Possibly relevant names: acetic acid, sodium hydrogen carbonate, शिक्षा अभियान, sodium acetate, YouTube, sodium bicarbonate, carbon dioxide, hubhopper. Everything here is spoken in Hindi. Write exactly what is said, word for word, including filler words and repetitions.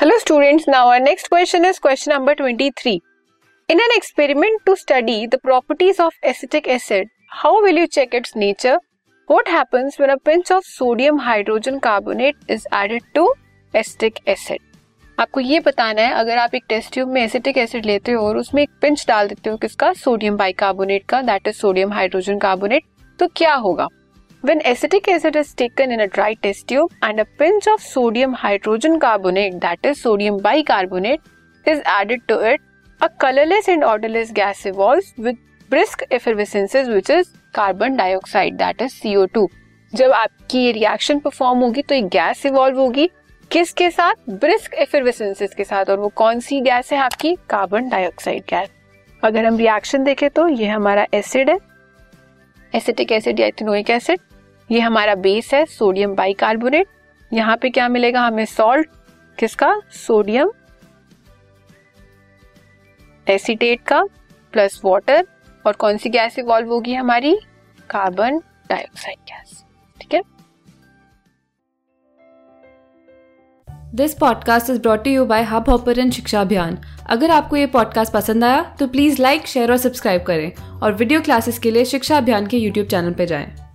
Hello students, now our next question is question number twenty three. In an experiment to study the properties of acetic acid, how will you check its nature? What happens when a pinch of sodium hydrogen carbonate is added to acetic acid. आपको ये बताना है, अगर आप एक टेस्ट ट्यूब में एसिटिक एसिड लेते हो और उसमें एक पिंच डाल देते हो किसका, सोडियम बाइकार्बोनेट का, that is sodium hydrogen carbonate, तो क्या होगा? When acetic acid is taken in a dry test tube and a pinch of sodium hydrogen carbonate, that is sodium bicarbonate, is added to it, a colorless and odorless gas evolves with brisk effervescences, which is carbon dioxide, that is C O two. जब आपकी ये रिएक्शन परफॉर्म होगी तो एक गैस इवॉल्व होगी, किसके साथ? ब्रिस्क एफरवेसेंसेस के साथ. और वो कौन सी गैस है आपकी? Carbon dioxide gas. अगर हम रिएक्शन देखें तो ये हमारा एसिड है, एसिटिक एसिड या इथेनोइक एसिड. ये हमारा बेस है सोडियम बाइकार्बोनेट. यहाँ पे क्या मिलेगा हमें? सॉल्ट किसका? सोडियम एसीटेट का प्लस वाटर. और कौन सी गैस इवॉल्व होगी हमारी? Carbon dioxide gas. ठीक है. This podcast is brought to you by hub hopper and शिक्षा अभियान. अगर आपको ये पॉडकास्ट पसंद आया तो प्लीज लाइक, शेयर और सब्सक्राइब करें. और वीडियो क्लासेस के लिए शिक्षा अभियान के यूट्यूब चैनल पर जाएं.